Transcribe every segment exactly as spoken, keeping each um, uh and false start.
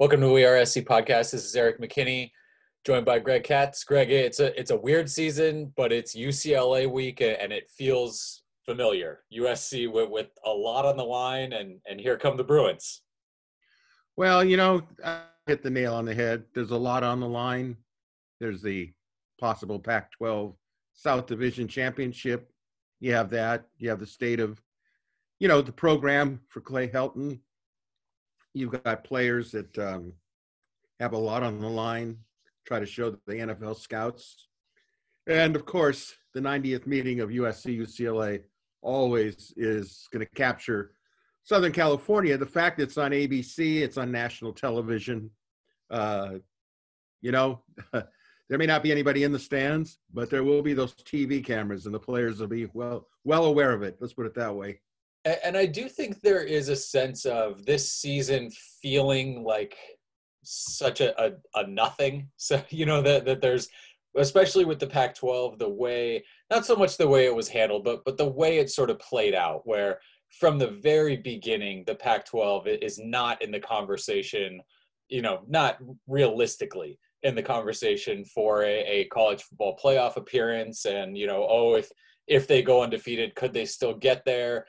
Welcome to WeAreSC Podcast. This is Erik McKinney, joined by Greg Katz. Greg, it's a it's a weird season, but it's U C L A week, and it feels familiar. U S C with, with a lot on the line, and, and here come the Bruins. Well, you know, I hit the nail on the head. There's a lot on the line. There's the possible Pac twelve South Division Championship. You have that. You have the state of, you know, the program for Clay Helton. You've got players that um, have a lot on the line, try to show the N F L scouts. And, of course, the ninetieth meeting of U S C U C L A always is going to capture Southern California. The fact that it's on A B C, it's on national television, uh, you know, there may not be anybody in the stands, but there will be those T V cameras, and the players will be well, well aware of it. Let's put it that way. And I do think there is a sense of this season feeling like such a, a, a nothing. So, you know, that, that there's, especially with the Pac twelve, the way, not so much the way it was handled, but but the way it sort of played out, where from the very beginning, the Pac twelve is not in the conversation, you know, not realistically in the conversation for a, a college football playoff appearance. And, you know, oh, if if they go undefeated, could they still get there?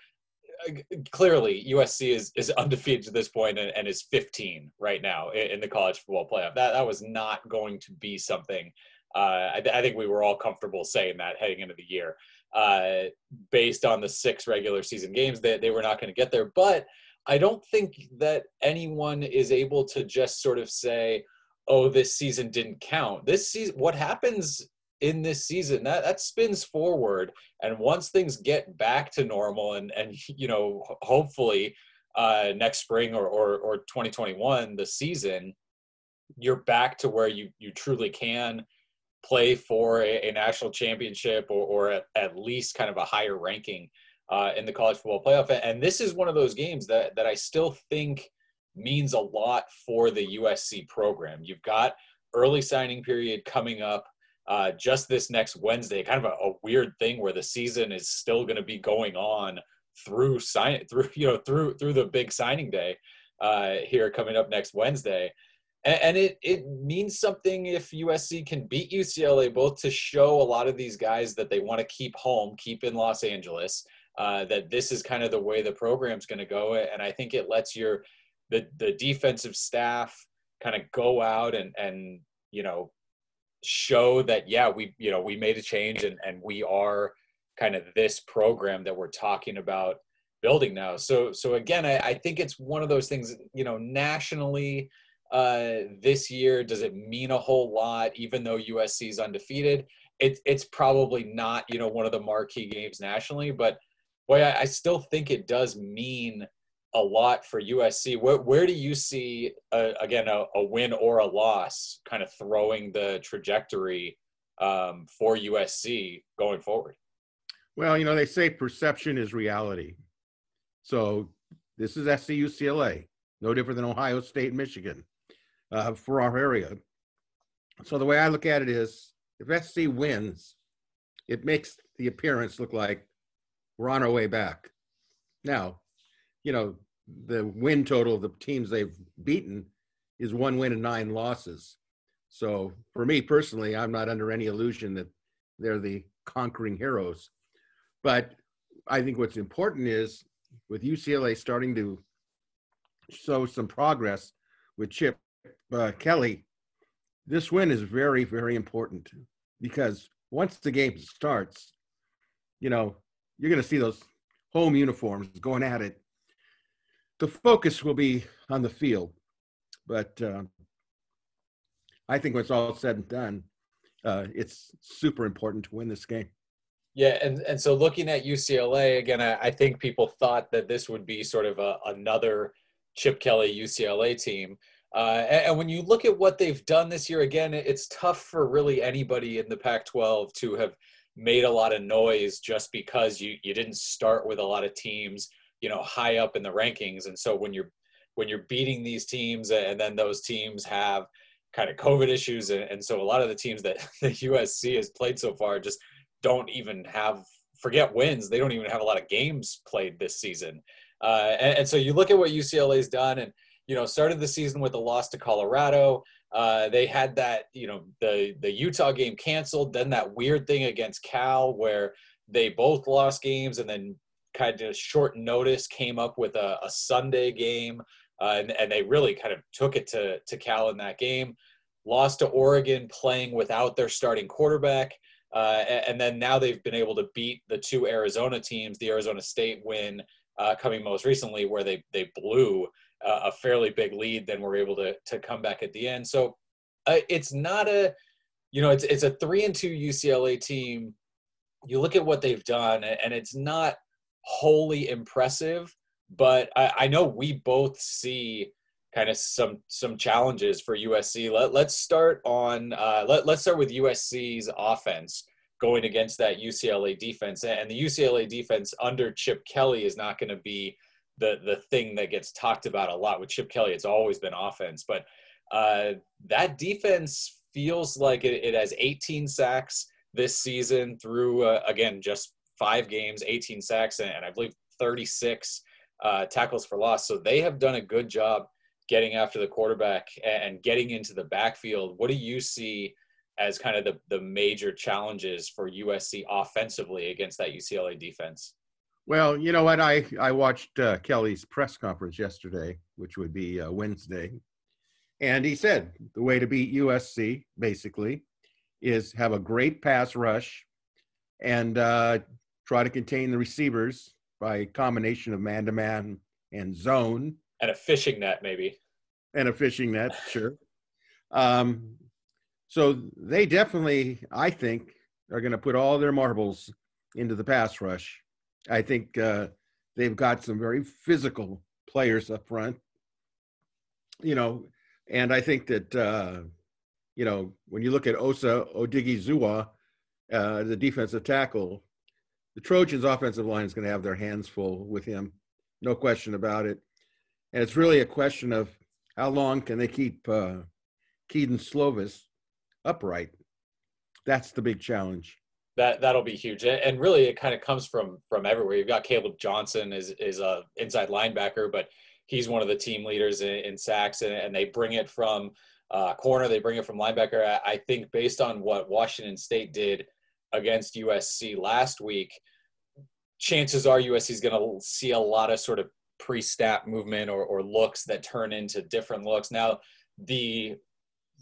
Clearly, U S C is, is undefeated to this point and, and is fifteen right now in, in the college football playoff. That that was not going to be something. Uh, I, th- I think we were all comfortable saying that heading into the year. Uh, based on the six regular season games, they, they were not going to get there. But I don't think that anyone is able to just sort of say, oh, this season didn't count. This season, what happens in this season, that, that spins forward. And once things get back to normal and, and you know, hopefully uh, next spring or, or, or twenty twenty-one, the season, you're back to where you, you truly can play for a, a national championship or, or at, at least kind of a higher ranking uh, in the college football playoff. And this is one of those games that, that I still think means a lot for the U S C program. You've got early signing period coming up. Uh, just this next Wednesday, kind of a, a weird thing where the season is still going to be going on through sign through you know through through the big signing day uh, here coming up next Wednesday, and, and it it means something if U S C can beat U C L A both to show a lot of these guys that they want to keep home, keep in Los Angeles, uh, that this is kind of the way the program's going to go, and I think it lets your the the defensive staff kind of go out and and you know. show that, yeah, we, you know, we made a change and, and we are kind of this program that we're talking about building now. So, so again, I, I think it's one of those things, you know, nationally uh, this year, does it mean a whole lot, even though U S C is undefeated? It, it's probably not, you know, one of the marquee games nationally, but boy, I, I still think it does mean a lot for U S C. Where, where do you see, uh, again, a, a win or a loss kind of throwing the trajectory um, for U S C going forward? Well, you know, they say perception is reality. So this is S C U C L A, no different than Ohio State, Michigan, uh, for our area. So the way I look at it is if S C wins, it makes the appearance look like we're on our way back. Now, you know, the win total of the teams they've beaten is one win and nine losses. So for me personally, I'm not under any illusion that they're the conquering heroes. But I think what's important is with U C L A starting to show some progress with Chip uh, Kelly, this win is very, very important because once the game starts, you know, you're going to see those home uniforms going at it. The focus will be on the field, but uh, I think when it's all said and done, uh, it's super important to win this game. Yeah, and, and so looking at U C L A, again, I, I think people thought that this would be sort of a, another Chip Kelly U C L A team. Uh, and, and when you look at what they've done this year, again, it's tough for really anybody in the Pac twelve to have made a lot of noise just because you, you didn't start with a lot of teams, you know, high up in the rankings. And so when you're, when you're beating these teams and then those teams have kind of COVID issues. And, and so a lot of the teams that the U S C has played so far just don't even have, forget wins. They don't even have a lot of games played this season. Uh, and, and so you look at what U C L A's done and, you know, started the season with a loss to Colorado. Uh, they had that, you know, the, the Utah game canceled. Then that weird thing against Cal where they both lost games and then kind of short notice came up with a, a Sunday game. Uh, and, and they really kind of took it to, to Cal in that game. Lost to Oregon playing without their starting quarterback. Uh, and then now they've been able to beat the two Arizona teams, the Arizona State win uh, coming most recently where they, they blew uh, a fairly big lead, then were able to, to come back at the end. So uh, it's not a, you know, it's, it's a three and two U C L A team. You look at what they've done and it's not wholly impressive, but I, I know we both see kind of some, some challenges for U S C. Let, let's start on, uh, let, let's start with U S C's offense going against that U C L A defense. And the U C L A defense under Chip Kelly is not going to be the, the thing that gets talked about a lot. With Chip Kelly, it's always been offense, but uh, that defense feels like it, it has eighteen sacks this season through, uh, again, just five games, eighteen sacks, and I believe thirty-six uh, tackles for loss. So they have done a good job getting after the quarterback and getting into the backfield. What do you see as kind of the, the major challenges for U S C offensively against that U C L A defense? Well, you know what? I, I watched uh, Kelly's press conference yesterday, which would be uh, Wednesday, and he said the way to beat U S C, basically, is have a great pass rush and uh, try to contain the receivers by a combination of man-to-man and zone. And a fishing net, maybe. And a fishing net, sure. Um, so they definitely, I think, are going to put all their marbles into the pass rush. I think uh, they've got some very physical players up front, you know, and I think that, uh, you know, when you look at Osa Odighizuwa, uh, the defensive tackle, the Trojans' offensive line is going to have their hands full with him, no question about it. And it's really a question of how long can they keep uh, Keaton Slovis upright? That's the big challenge. That that'll be huge, and really it kind of comes from from everywhere. You've got Caleb Johnson is is a inside linebacker, but he's one of the team leaders in, in sacks, and, and they bring it from uh, corner, they bring it from linebacker. I, I think based on what Washington State did against U S C last week, chances are U S C is going to see a lot of sort of pre-snap movement or, or looks that turn into different looks. Now, the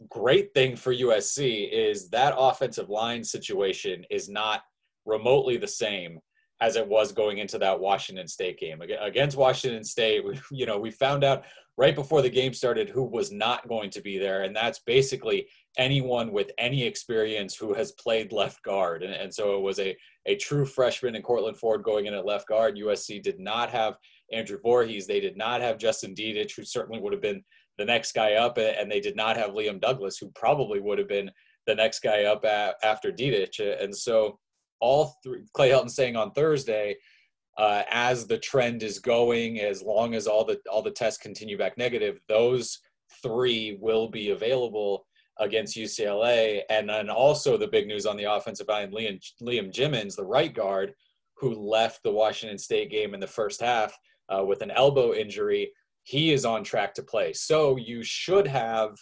great thing for U S C is that offensive line situation is not remotely the same as it was going into that Washington State game. Against Washington State, we, you know, we found out right before the game started who was not going to be there, and that's basically anyone with any experience who has played left guard. And, and so it was a, a true freshman in Cortland Ford going in at left guard. U S C did not have Andrew Voorhees. They did not have Justin Dietrich, who certainly would have been the next guy up, and they did not have Liam Douglas, who probably would have been the next guy up at, after Dietrich. And so all three, Clay Helton saying on Thursday, uh, as the trend is going, as long as all the all the tests continue back negative, those three will be available against U C L A. And then also the big news on the offensive line, Liam, Liam Jimmins, the right guard, who left the Washington State game in the first half Uh, with an elbow injury, he is on track to play. So you should have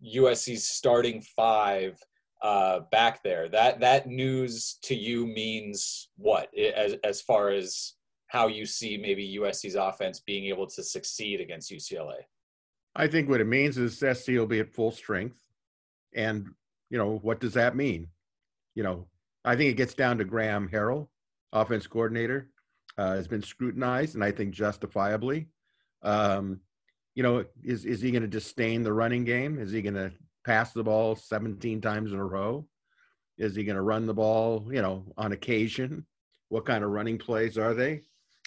U S C's starting five uh, back there. That that news to you means what, as as far as how you see maybe U S C's offense being able to succeed against U C L A? I think what it means is S C will be at full strength. And, you know, what does that mean? You know, I think it gets down to Graham Harrell, offense coordinator. Uh, has been scrutinized, and I think justifiably. Um, you know, is is he going to disdain the running game? Is he going to pass the ball seventeen times in a row? Is he going to run the ball, you know, on occasion? What kind of running plays are they?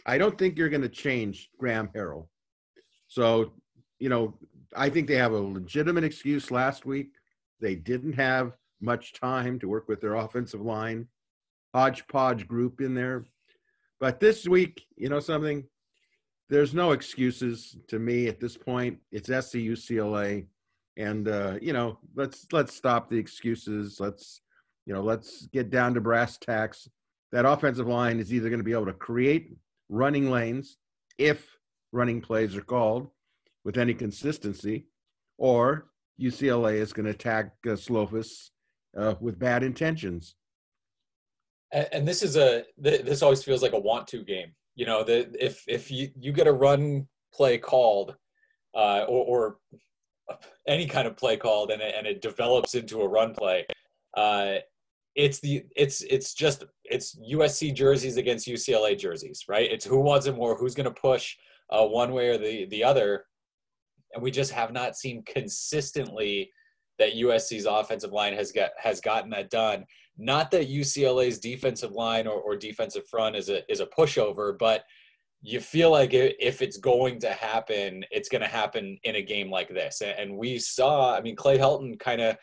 I don't think you're going to change Graham Harrell. So, you know, I think they have a legitimate excuse last week. They didn't have much time to work with their offensive line, hodgepodge group in there. But this week, you know something? There's no excuses to me at this point. It's S C U C L A, and uh, you know, let's let's stop the excuses. Let's, you know, let's get down to brass tacks. That offensive line is either going to be able to create running lanes if running plays are called, with any consistency, or U C L A is going to attack uh, Slovis uh, with bad intentions. And, and this is a th- this always feels like a want-to game. You know, the, if if you, you get a run play called uh, or, or any kind of play called and it, and it develops into a run play, uh, it's the it's it's just it's U S C jerseys against U C L A jerseys, right? It's who wants it more, who's going to push uh, one way or the the other. And we just have not seen consistently that U S C's offensive line has got has gotten that done. Not that U C L A's defensive line or, or defensive front is a is a pushover, but you feel like it, if it's going to happen, it's going to happen in a game like this. And, and we saw, I mean, Clay Helton kind of,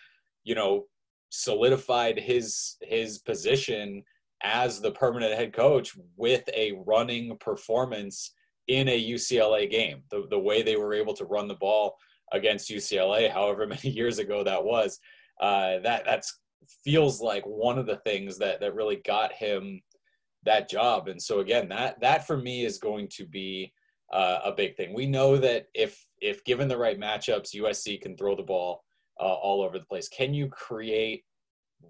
you know, solidified his his position as the permanent head coach with a running performance in a U C L A game, the, the way they were able to run the ball against U C L A, however many years ago that was, uh, that that's feels like one of the things that, that really got him that job. And so again, that, that for me is going to be uh, a big thing. We know that if, if given the right matchups, U S C can throw the ball uh, all over the place. Can you create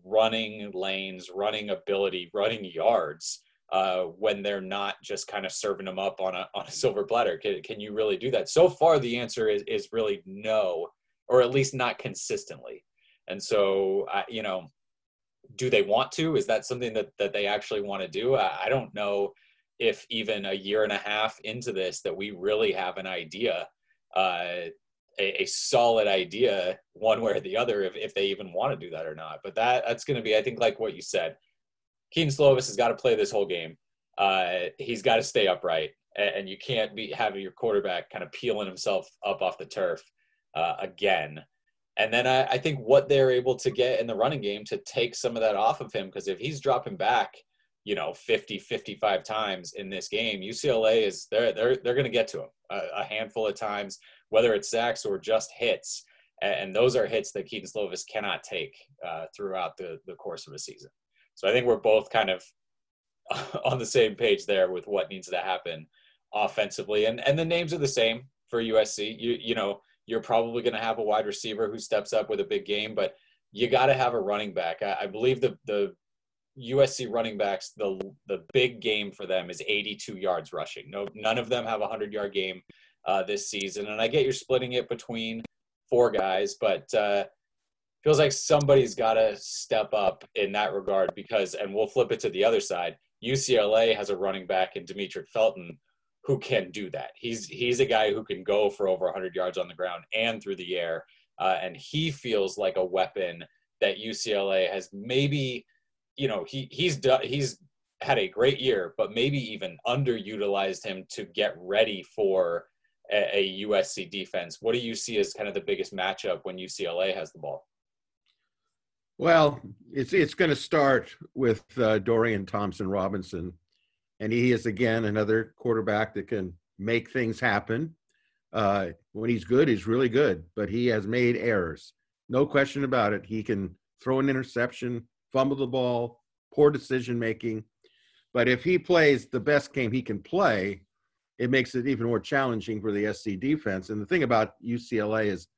running lanes, running ability, running yards Uh, when they're not just kind of serving them up on a on a silver platter? Can, can you really do that? So far, the answer is is really no, or at least not consistently. And so, uh, you know, do they want to? Is that something that, that they actually want to do? I, I don't know if even a year and a half into this that we really have an idea, uh, a, a solid idea, one way or the other, if, if they even want to do that or not. But that that's going to be, I think, like what you said, Keaton Slovis has got to play this whole game. Uh, he's got to stay upright, and, and you can't be having your quarterback kind of peeling himself up off the turf uh, again. And then I, I think what they're able to get in the running game to take some of that off of him, because if he's dropping back, you know, fifty, fifty-five times in this game, U C L A is they're they're they're going to get to him a, a handful of times, whether it's sacks or just hits, and, and those are hits that Keaton Slovis cannot take uh, throughout the the course of a season. So I think we're both kind of on the same page there with what needs to happen offensively. And and the names are the same for U S C. You you know, you're probably going to have a wide receiver who steps up with a big game, but you got to have a running back. I, I believe the the U S C running backs, the the big game for them is eighty-two yards rushing. No, none of them have a hundred-yard game uh, this season. And I get you're splitting it between four guys, but uh, – feels like somebody's got to step up in that regard because, and we'll flip it to the other side, U C L A has a running back in Demetric Felton who can do that. He's he's a guy who can go for over one hundred yards on the ground and through the air, uh, and he feels like a weapon that U C L A has maybe, you know, he he's he's had a great year, but maybe even underutilized him to get ready for a, a U S C defense. What do you see as kind of the biggest matchup when U C L A has the ball? Well, it's it's going to start with uh, Dorian Thompson Robinson, and he is, again, another quarterback that can make things happen. Uh, when he's good, he's really good, but he has made errors. No question about it. He can throw an interception, fumble the ball, poor decision-making. But if he plays the best game he can play, it makes it even more challenging for the U S C defense. And the thing about U C L A is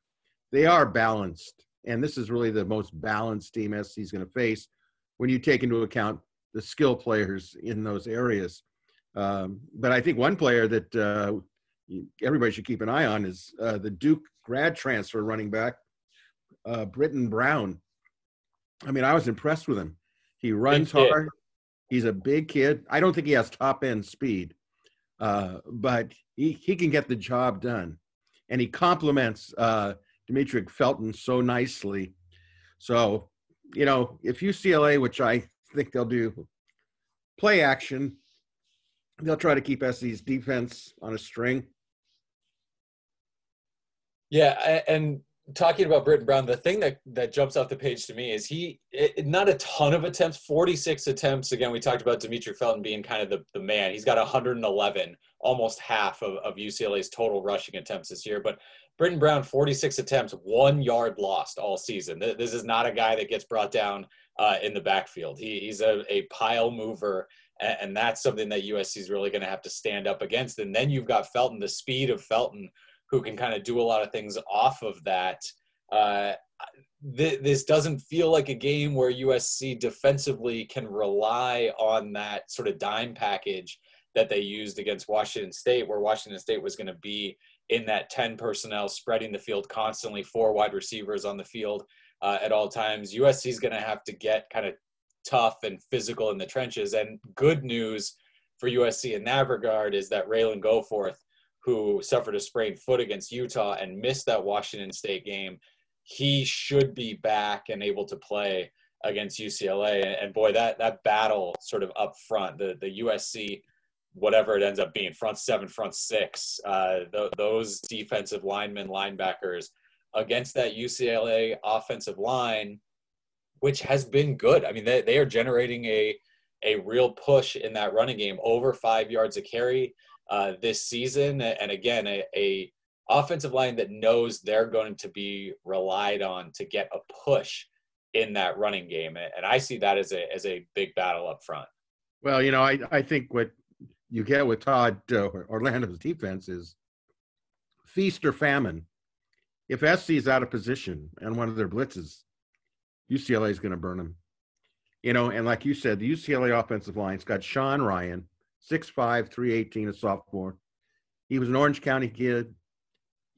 they are balanced. And this is really the most balanced team S C is going to face when you take into account the skill players in those areas. Um, but I think one player that uh, everybody should keep an eye on is uh, the Duke grad transfer running back, uh, Britton Brown. I mean, I was impressed with him. He runs hard. He's a big kid. I don't think he has top-end speed, uh, but he, he can get the job done. And he complements uh, – Demetric Felton so nicely. So, you know, if U C L A, which I think they'll do, play action, they'll try to keep S C's defense on a string. Yeah, and talking about Britton Brown, the thing that, that jumps off the page to me is he, it, not a ton of attempts, forty-six attempts. Again, we talked about Demetric Felton being kind of the, the man. He's got one hundred eleven, almost half of, of U C L A's total rushing attempts this year. But Britton Brown, forty-six attempts, one yard lost all season. This is not a guy that gets brought down uh, in the backfield. He, he's a, a pile mover, and, and that's something that U S C is really going to have to stand up against. And then you've got Felton, the speed of Felton, who can kind of do a lot of things off of that. Uh, th- this doesn't feel like a game where U S C defensively can rely on that sort of dime package that they used against Washington State, where Washington State was going to be in that ten personnel, spreading the field constantly, four wide receivers on the field uh, at all times. U S C is going to have to get kind of tough and physical in the trenches. And good news for U S C in that regard is that Raylan Goforth, who suffered a sprained foot against Utah and missed that Washington State game, he should be back and able to play against U C L A. And, and boy, that that battle sort of up front, the, the U S C, whatever it ends up being, front seven, front six, uh, th- those defensive linemen, linebackers against that U C L A offensive line, which has been good. I mean, they, they are generating a, a real push in that running game, over five yards a carry uh, this season. And again, a, a offensive line that knows they're going to be relied on to get a push in that running game. And I see that as a, as a big battle up front. Well, you know, I, I think what you get with Todd uh, Orlando's defense is feast or famine. If S C is out of position on one of their blitzes, U C L A is going to burn them. You know, and like you said, the U C L A offensive line's got Sean Ryan, six five, three eighteen, a sophomore. He was an Orange County kid.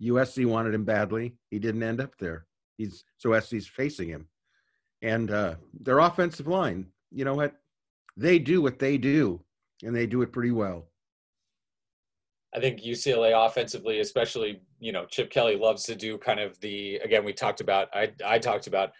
U S C wanted him badly. He didn't end up there. He's so S C's facing him. And uh, their offensive line, you know what? They do what they do. And they do it pretty well. I think U C L A offensively, especially, you know, Chip Kelly loves to do kind of the, again, we talked about, I, I talked about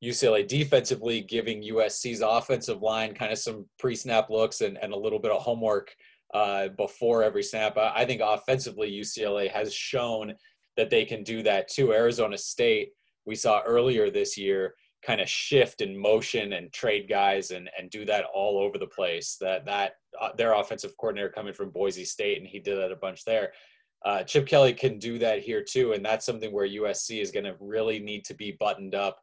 U C L A defensively giving U S C's offensive line kind of some pre-snap looks and, and a little bit of homework uh, before every snap. I, I think offensively U C L A has shown that they can do that too. Arizona State, we saw earlier this year, kind of shift and motion and trade guys and, and do that all over the place. That that uh, their offensive coordinator coming from Boise State, and he did that a bunch there. Uh, Chip Kelly can do that here too, and that's something where U S C is going to really need to be buttoned up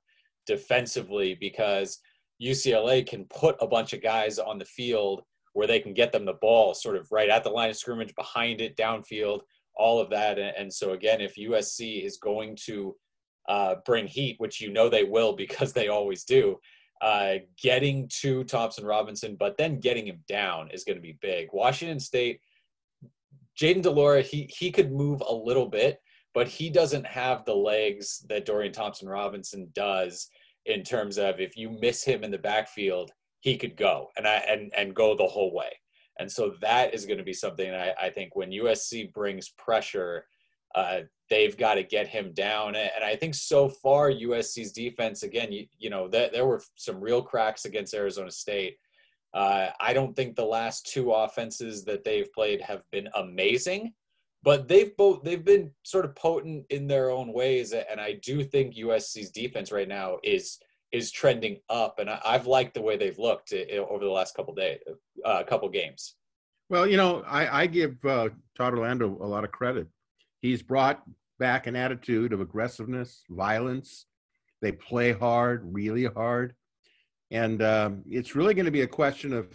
defensively, because U C L A can put a bunch of guys on the field where they can get them the ball sort of right at the line of scrimmage, behind it, downfield, all of that. And, and so again, if U S C is going to Uh, bring heat, which you know they will because they always do, uh, getting to Thompson Robinson, but then getting him down is going to be big. Washington State, Jaden Delora, he he could move a little bit, but he doesn't have the legs that Dorian Thompson Robinson does in terms of if you miss him in the backfield, he could go and I and and go the whole way. And so that is going to be something I, I think when U S C brings pressure, uh, they've got to get him down. And I think so far U S C's defense, again, you, you know, th- there were some real cracks against Arizona State. Uh, I don't think the last two offenses that they've played have been amazing, but they've both, they've been sort of potent in their own ways. And I do think U S C's defense right now is, is trending up. And I, I've liked the way they've looked it, it, over the last couple of days, a uh, couple games. Well, you know, I, I give uh, Todd Orlando a lot of credit. He's brought back an attitude of aggressiveness, violence. They play hard, really hard. And um, it's really going to be a question of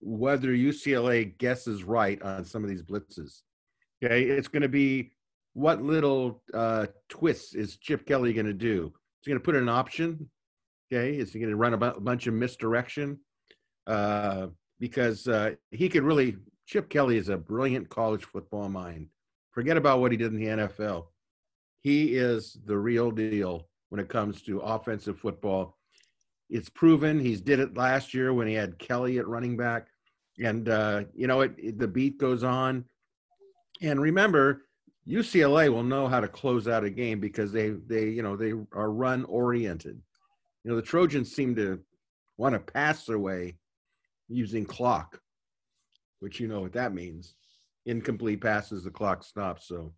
whether U C L A guesses right on some of these blitzes. Okay, it's going to be what little uh, twists is Chip Kelly going to do? Is he going to put in an option? Okay, is he going to run a b- bunch of misdirection? Uh, because uh, he could really, Chip Kelly is a brilliant college football mind. Forget about what he did in the N F L. He is the real deal when it comes to offensive football. It's proven. He's did it last year when he had Kelly at running back. And, uh, you know, it, it, the beat goes on. And remember, U C L A will know how to close out a game because they, they you know, they are run-oriented. You know, the Trojans seem to want to pass their way using clock, which you know what that means. Incomplete passes, the clock stops. So,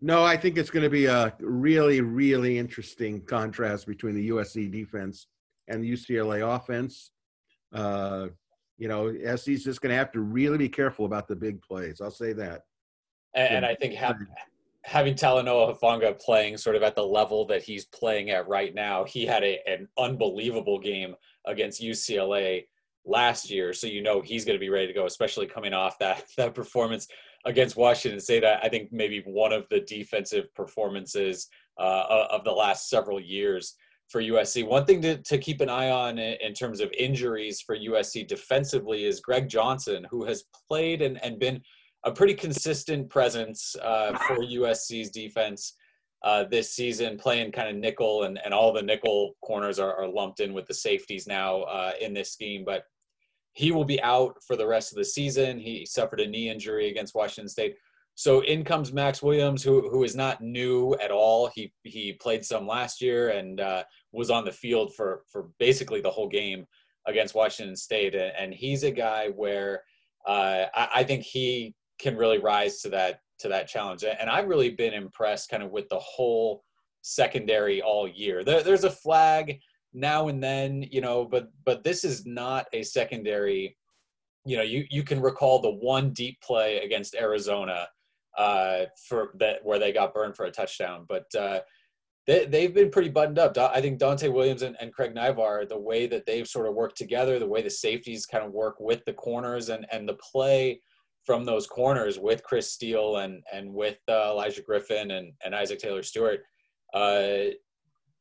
no, I think it's going to be a really, really interesting contrast between the U S C defense and the U C L A offense. Uh, you know, S C's just going to have to really be careful about the big plays. I'll say that. And, and I think having, having Talanoa Hufanga playing sort of at the level that he's playing at right now, he had a, an unbelievable game against U C L A last year, so you know he's going to be ready to go, especially coming off that that performance against Washington State, I think maybe one of the defensive performances uh, of the last several years for U S C. One thing to, to keep an eye on in terms of injuries for U S C defensively is Greg Johnson, who has played and, and been a pretty consistent presence uh, for U S C's defense uh, this season, playing kind of nickel, and, and all the nickel corners are, are lumped in with the safeties now uh, in this scheme. But he will be out for the rest of the season. He suffered a knee injury against Washington State. So in comes Max Williams, who who is not new at all. He he played some last year and uh, was on the field for, for basically the whole game against Washington State. And, and he's a guy where uh, I, I think he can really rise to that to that challenge. And I've really been impressed kind of with the whole secondary all year. There, there's a flag now and then, you know, but but this is not a secondary. You know, you you can recall the one deep play against Arizona uh for that where they got burned for a touchdown, but uh they, they've been pretty buttoned up. I think Dante Williams and, and Craig Naivar, the way that they've sort of worked together, the way the safeties kind of work with the corners, and and the play from those corners with Chris Steele and and with uh, Elijah Griffin and and Isaac Taylor-Stewart, uh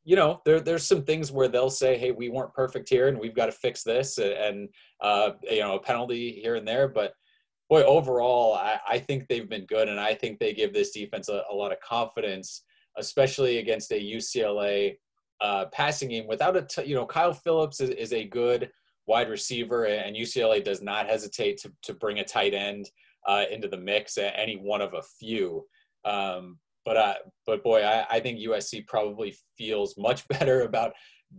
you know, there, there's some things where they'll say, hey, we weren't perfect here and we've got to fix this, and, uh, you know, a penalty here and there. But, boy, overall, I, I think they've been good, and I think they give this defense a, a lot of confidence, especially against a U C L A uh, passing game. Without a, t- you know, Kyle Phillips is, is a good wide receiver, and U C L A does not hesitate to, to bring a tight end uh, into the mix, any one of a few. Um But, uh, but boy, I, I think U S C probably feels much better about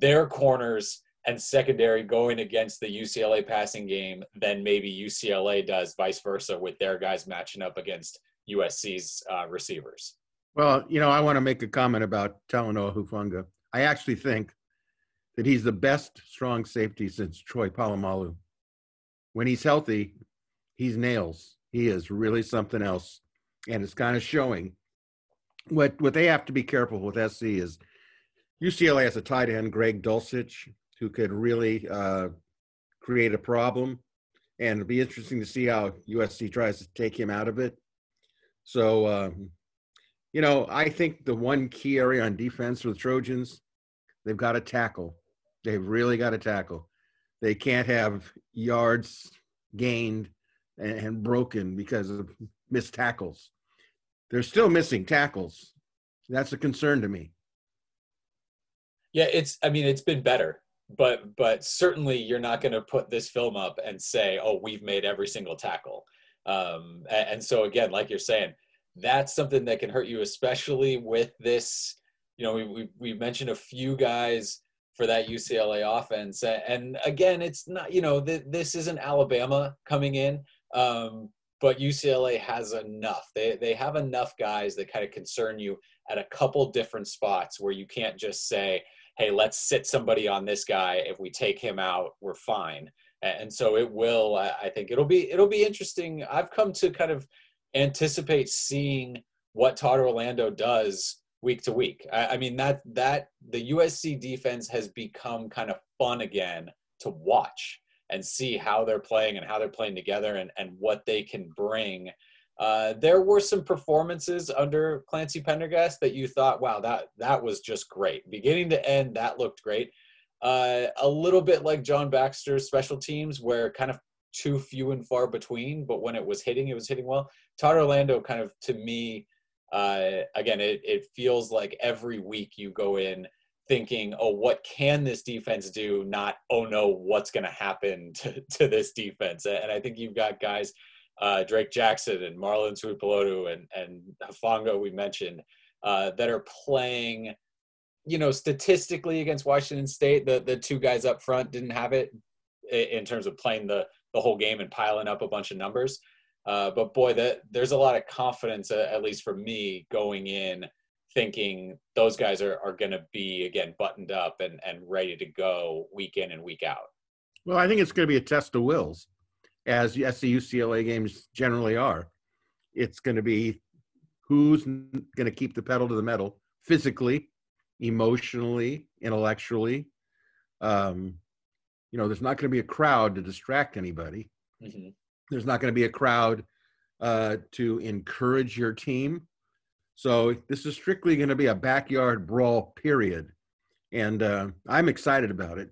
their corners and secondary going against the U C L A passing game than maybe U C L A does vice versa with their guys matching up against U S C's uh, receivers. Well, you know, I want to make a comment about Talanoa Hufanga. I actually think that he's the best strong safety since Troy Polamalu. When he's healthy, he's nails. He is really something else, and it's kind of showing. What what they have to be careful with S C is U C L A has a tight end, Greg Dulcich, who could really uh, create a problem. And it'll be interesting to see how U S C tries to take him out of it. So, um, you know, I think the one key area on defense for the Trojans, they've got to tackle. They've really got to tackle. They can't have yards gained and, and broken because of missed tackles. They're still missing tackles. That's a concern to me. Yeah, it's, I mean, it's been better, but but certainly you're not going to put this film up and say, oh, we've made every single tackle. Um, and, and so, again, like you're saying, that's something that can hurt you, especially with this, you know, we we, we mentioned a few guys for that U C L A offense. And, again, it's not, you know, th- this isn't Alabama coming in. Um But U C L A has enough. They they have enough guys that kind of concern you at a couple different spots where you can't just say, hey, let's sit somebody on this guy. If we take him out, we're fine. And so it will, I think it'll be it'll be interesting. I've come to kind of anticipate seeing what Todd Orlando does week to week. I, I mean, that that the U S C defense has become kind of fun again to watch and see how they're playing and how they're playing together and, and what they can bring. Uh, there were some performances under Clancy Pendergast that you thought, wow, that that was just great. Beginning to end, that looked great. Uh, a little bit like John Baxter's special teams, where kind of too few and far between, but when it was hitting, it was hitting well. Todd Orlando kind of, to me, uh, again, it, it feels like every week you go in thinking, oh, what can this defense do? Not, oh no, what's going to happen to, to this defense? And I think you've got guys, uh, Drake Jackson and Marlon Tuipulotu and and Hufanga we mentioned, uh, that are playing, you know, statistically against Washington State. The the two guys up front didn't have it in terms of playing the the whole game and piling up a bunch of numbers. Uh, but boy, that there's a lot of confidence, uh, at least for me, going in, thinking those guys are, are going to be, again, buttoned up and, and ready to go week in and week out. Well, I think it's going to be a test of wills, as, as the U C L A games generally are. It's going to be who's going to keep the pedal to the metal physically, emotionally, intellectually. Um, you know, there's not going to be a crowd to distract anybody. Mm-hmm. There's not going to be a crowd uh, to encourage your team. So this is strictly going to be a backyard brawl, period. And uh, I'm excited about it.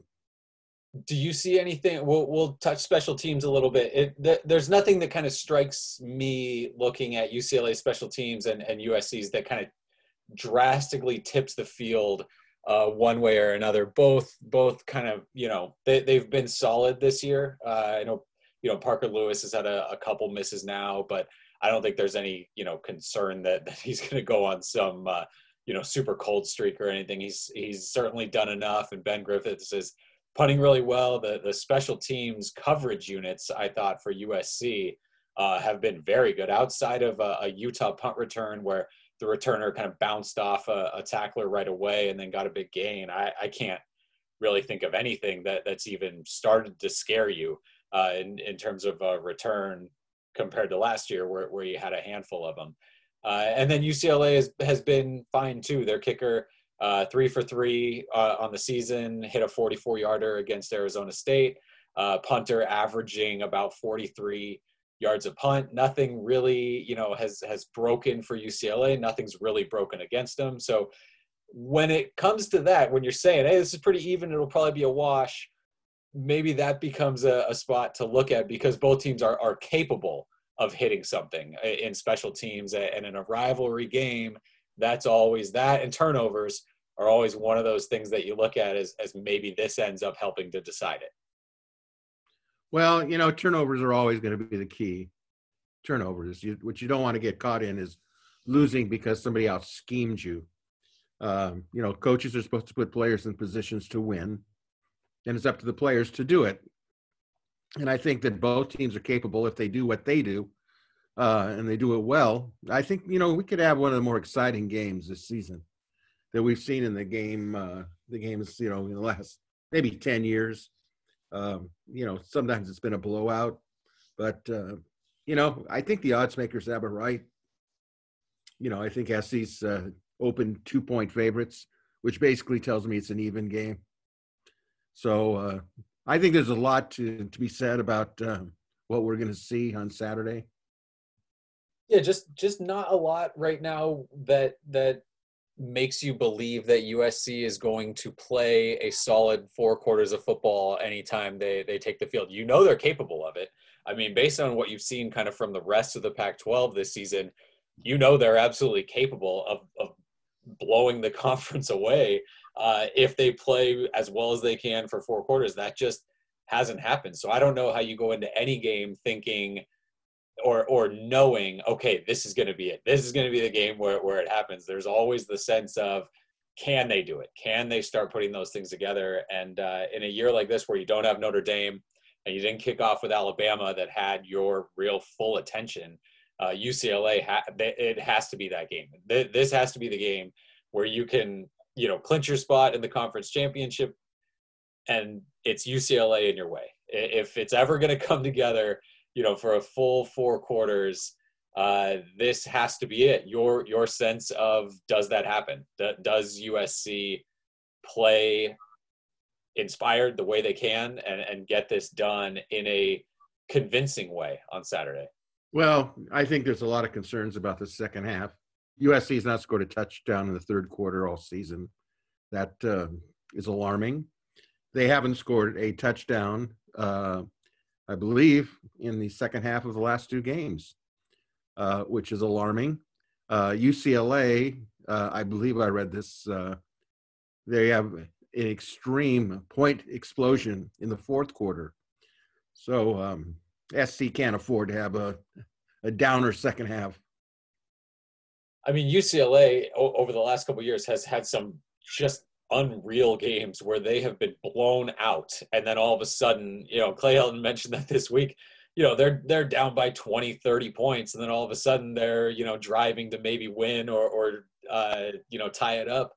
Do you see anything? We'll, we'll touch special teams a little bit. It, th- there's nothing that kind of strikes me looking at U C L A special teams and, and U S C's that kind of drastically tips the field uh, one way or another. Both, both kind of, you know, they, they've been solid this year. Uh, I know, you know, Parker Lewis has had a, a couple misses now, but I don't think there's any, you know, concern that, that he's going to go on some, uh, you know, super cold streak or anything. He's, he's certainly done enough. And Ben Griffiths is punting really well. The the special teams coverage units, I thought, for U S C uh, have been very good, outside of a, a Utah punt return where the returner kind of bounced off a, a tackler right away and then got a big gain. I, I can't really think of anything that, that's even started to scare you uh, in, in terms of a return compared to last year where, where you had a handful of them. Uh, and then U C L A has, has been fine too. Their kicker, uh, three for three uh, on the season, hit a forty-four yarder against Arizona State. Uh, punter averaging about forty-three yards a punt. Nothing really, you know, has, has broken for U C L A. Nothing's really broken against them. So when it comes to that, when you're saying, hey, this is pretty even, it'll probably be a wash, maybe that becomes a, a spot to look at, because both teams are, are capable of hitting something in special teams, and in a rivalry game, that's always that. And turnovers are always one of those things that you look at as, as maybe this ends up helping to decide it. Well, you know, turnovers are always going to be the key. Turnovers, you, what you don't want to get caught in is losing because somebody else schemed you. Um, you know, coaches are supposed to put players in positions to win, and it's up to the players to do it. And I think that both teams are capable if they do what they do, uh, and they do it well. I think, you know, we could have one of the more exciting games this season that we've seen in the game, uh, the games, you know, in the last maybe ten years. Um, you know, sometimes it's been a blowout. But, uh, you know, I think the odds makers have it right. You know, I think S C's uh, open two-point favorites, which basically tells me it's an even game. So, uh, I think there's a lot to, to be said about uh, what we're going to see on Saturday. Yeah, just just not a lot right now that that makes you believe that U S C is going to play a solid four quarters of football anytime they, they take the field. You know they're capable of it. I mean, based on what you've seen kind of from the rest of the Pac twelve this season, you know they're absolutely capable of, of blowing the conference away. Uh, if they play as well as they can for four quarters, that just hasn't happened. So I don't know how you go into any game thinking or or knowing, okay, this is going to be it. This is going to be the game where, where it happens. There's always the sense of, can they do it? Can they start putting those things together? And uh, in a year like this where you don't have Notre Dame and you didn't kick off with Alabama that had your real full attention, uh, U C L A, ha- it has to be that game. This has to be the game where you can – you know, clinch your spot in the conference championship, and it's U C L A in your way. If it's ever going to come together, you know, for a full four quarters, uh, this has to be it. Your your sense of, does that happen? Does U S C play inspired the way they can and, and get this done in a convincing way on Saturday? Well, I think there's a lot of concerns about the second half. U S C has not scored a touchdown in the third quarter all season. That uh, is alarming. They haven't scored a touchdown, uh, I believe, in the second half of the last two games, uh, which is alarming. Uh, U C L A, uh, I believe I read this, uh, they have an extreme point explosion in the fourth quarter. So um, S C can't afford to have a, a downer second half. I mean, U C L A o- over the last couple of years has had some just unreal games where they have been blown out. And then all of a sudden, you know, Clay Helton mentioned that this week, you know, they're they're down by twenty, thirty points. And then all of a sudden they're, you know, driving to maybe win or, or uh, you know, tie it up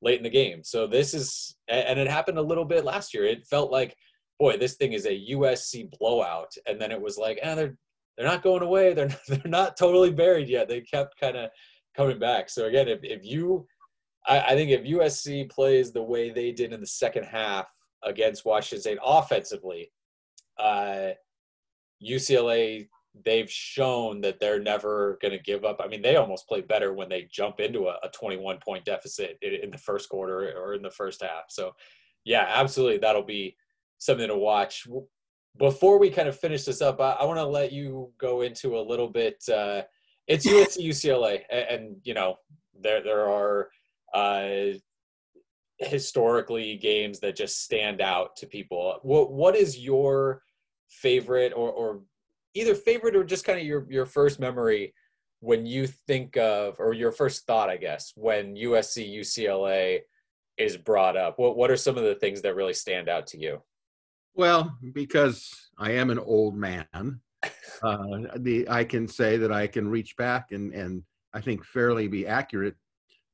late in the game. So this is – and it happened a little bit last year. It felt like, boy, this thing is a U S C blowout. And then it was like, eh, they're, they're not going away. They're not, they're not totally buried yet. They kept kind of – coming back. So again, if, if you, I, I think if U S C plays the way they did in the second half against Washington State offensively, uh, U C L A they've shown that they're never going to give up. I mean, they almost play better when they jump into a twenty-one point deficit in the first quarter or in the first half. So, yeah, absolutely. That'll be something to watch. Before we kind of finish this up, I, I want to let you go into a little bit. Uh, it's U S C U C L A, and, and, you know, there there are uh, historically games that just stand out to people. What What is your favorite or, or either favorite or just kind of your, your first memory when you think of, or your first thought, I guess, when U S C U C L A is brought up? What What are some of the things that really stand out to you? Well, because I am an old man, uh, the, I can say that I can reach back and, and I think fairly be accurate.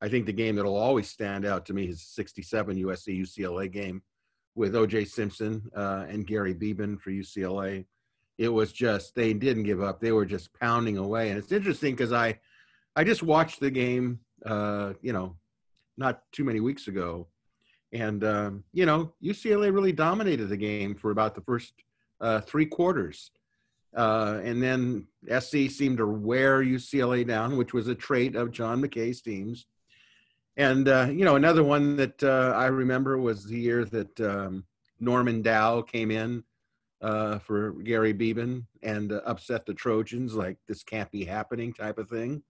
I think the game that will always stand out to me is the sixty-seven U S C U C L A game with O J Simpson uh, and Gary Beban for U C L A. It was just, they didn't give up. They were just pounding away. And it's interesting because I, I just watched the game, uh, you know, not too many weeks ago. And, um, you know, U C L A really dominated the game for about the first uh, three quarters. Uh, and then S C seemed to wear U C L A down, which was a trait of John McKay's teams. And, uh, you know, another one that uh, I remember was the year that um, Norman Dow came in uh, for Gary Beban and uh, upset the Trojans, like this can't be happening type of thing.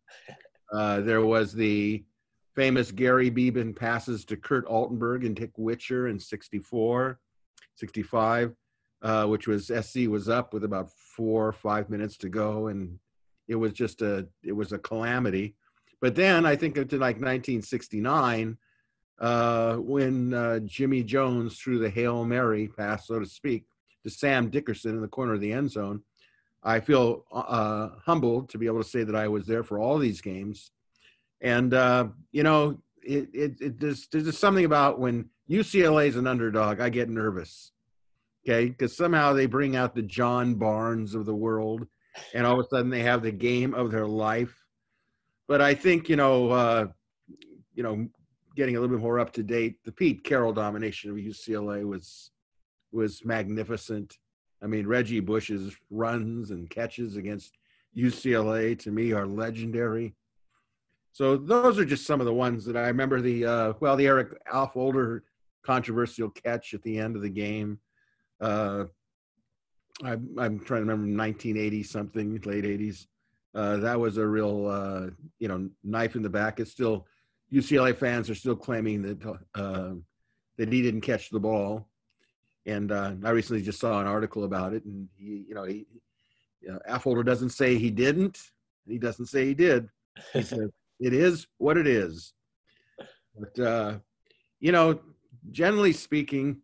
Uh, there was the famous Gary Beban passes to Kurt Altenberg and Dick Witcher in sixty-four, sixty-five, uh, which was S C was up with about four or five minutes to go. And it was just a, it was a calamity. But then I think up to like nineteen sixty-nine, uh, when uh, Jimmy Jones threw the Hail Mary pass, so to speak, to Sam Dickerson in the corner of the end zone. I feel uh, humbled to be able to say that I was there for all these games. And, uh, you know, it, it, it, there's, there's just something about when U C L A is an underdog, I get nervous, okay? Because somehow they bring out the John Barnes of the world, and all of a sudden they have the game of their life. But I think, you know, uh, you know, getting a little bit more up to date, the Pete Carroll domination of U C L A was was magnificent. I mean, Reggie Bush's runs and catches against U C L A, to me, are legendary. So those are just some of the ones that I remember. The uh, well, the Eric Alfolder controversial catch at the end of the game. Uh, I, I'm trying to remember nineteen eighty something, late eighties. Uh, that was a real uh, you know knife in the back. It's still U C L A fans are still claiming that uh, that he didn't catch the ball. And uh, I recently just saw an article about it, and he you know he you know, Alfolder doesn't say he didn't, and he doesn't say he did. He said. It is what it is. But, uh, you know, generally speaking,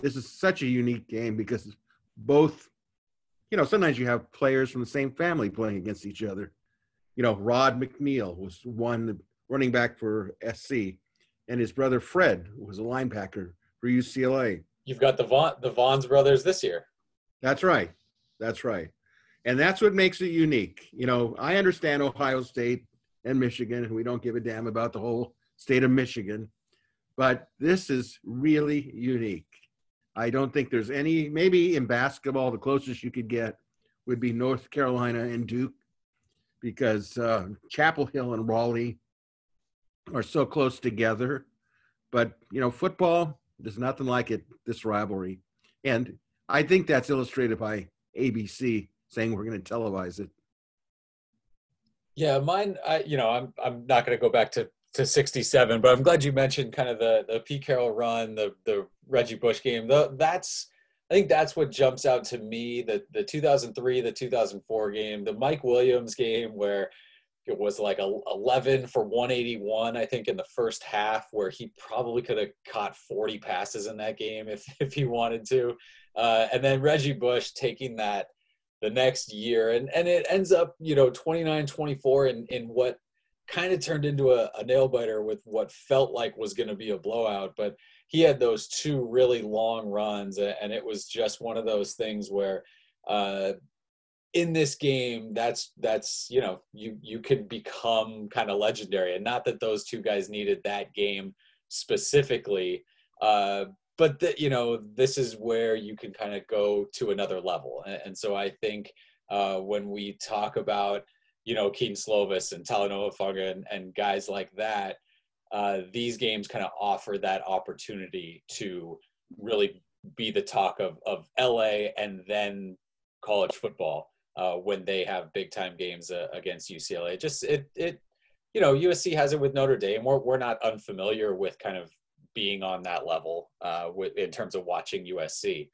this is such a unique game because both, you know, sometimes you have players from the same family playing against each other. You know, Rod McNeil was one running back for S C, and his brother Fred was a linebacker for U C L A. You've got the Va- the Vaughns brothers this year. That's right. That's right. And that's what makes it unique. You know, I understand Ohio State and Michigan, and we don't give a damn about the whole state of Michigan. But this is really unique. I don't think there's any, maybe in basketball, the closest you could get would be North Carolina and Duke, because uh, Chapel Hill and Raleigh are so close together. But, you know, football, there's nothing like it, this rivalry. And I think that's illustrated by A B C saying we're going to televise it. Yeah, mine, I, you know, I'm I'm not going to go back to, to sixty-seven, but I'm glad you mentioned kind of the, the Pete Carroll run, the the Reggie Bush game. The, that's, I think that's what jumps out to me, the, the two thousand three, the two thousand four game, the Mike Williams game where it was like eleven for one eighty-one, I think, in the first half, where he probably could have caught forty passes in that game if, if he wanted to. Uh, and then Reggie Bush taking that the next year, and, and it ends up, you know, twenty-nine twenty-four in, in what kind of turned into a, a nail-biter with what felt like was going to be a blowout. But he had those two really long runs, and it was just one of those things where uh, in this game, that's, that's you know, you, you could become kind of legendary. And not that those two guys needed that game specifically, uh, but, the, you know, this is where you can kind of go to another level. And, and so I think uh, when we talk about, you know, Keaton Slovis and Talanoa Hufanga and, and guys like that. Uh, these games kind of offer that opportunity to really be the talk of, of L A and then college football uh, when they have big time games uh, against U C L A. Just it, it, you know, U S C has it with Notre Dame. We're, we're not unfamiliar with kind of being on that level uh, with, in terms of watching U S C.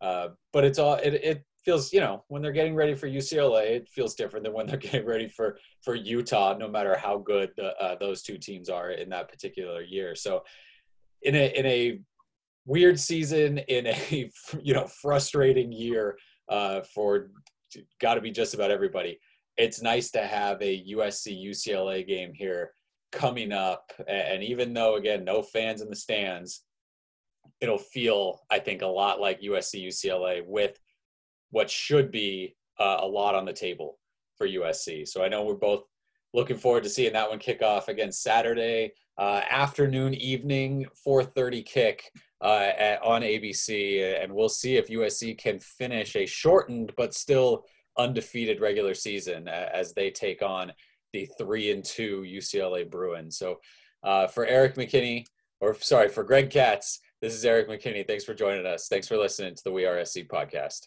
Uh, but it's all, it, it feels, you know, when they're getting ready for U C L A, it feels different than when they're getting ready for, for Utah, no matter how good the, uh, those two teams are in that particular year. So in a, in a weird season, in a, you know, frustrating year uh, for gotta be just about everybody, it's nice to have a U S C U C L A game here coming up. And even though, again, no fans in the stands, it'll feel, I think, a lot like U S C U C L A with what should be uh, a lot on the table for U S C. So I know we're both looking forward to seeing that one kick off again Saturday uh, afternoon, evening, four thirty kick uh, at, on A B C. And we'll see if U S C can finish a shortened but still undefeated regular season uh, as they take on the three and two U C L A Bruins. So uh, for Erik McKinney, or sorry, for Greg Katz, this is Erik McKinney. Thanks for joining us. Thanks for listening to the We Are S C podcast.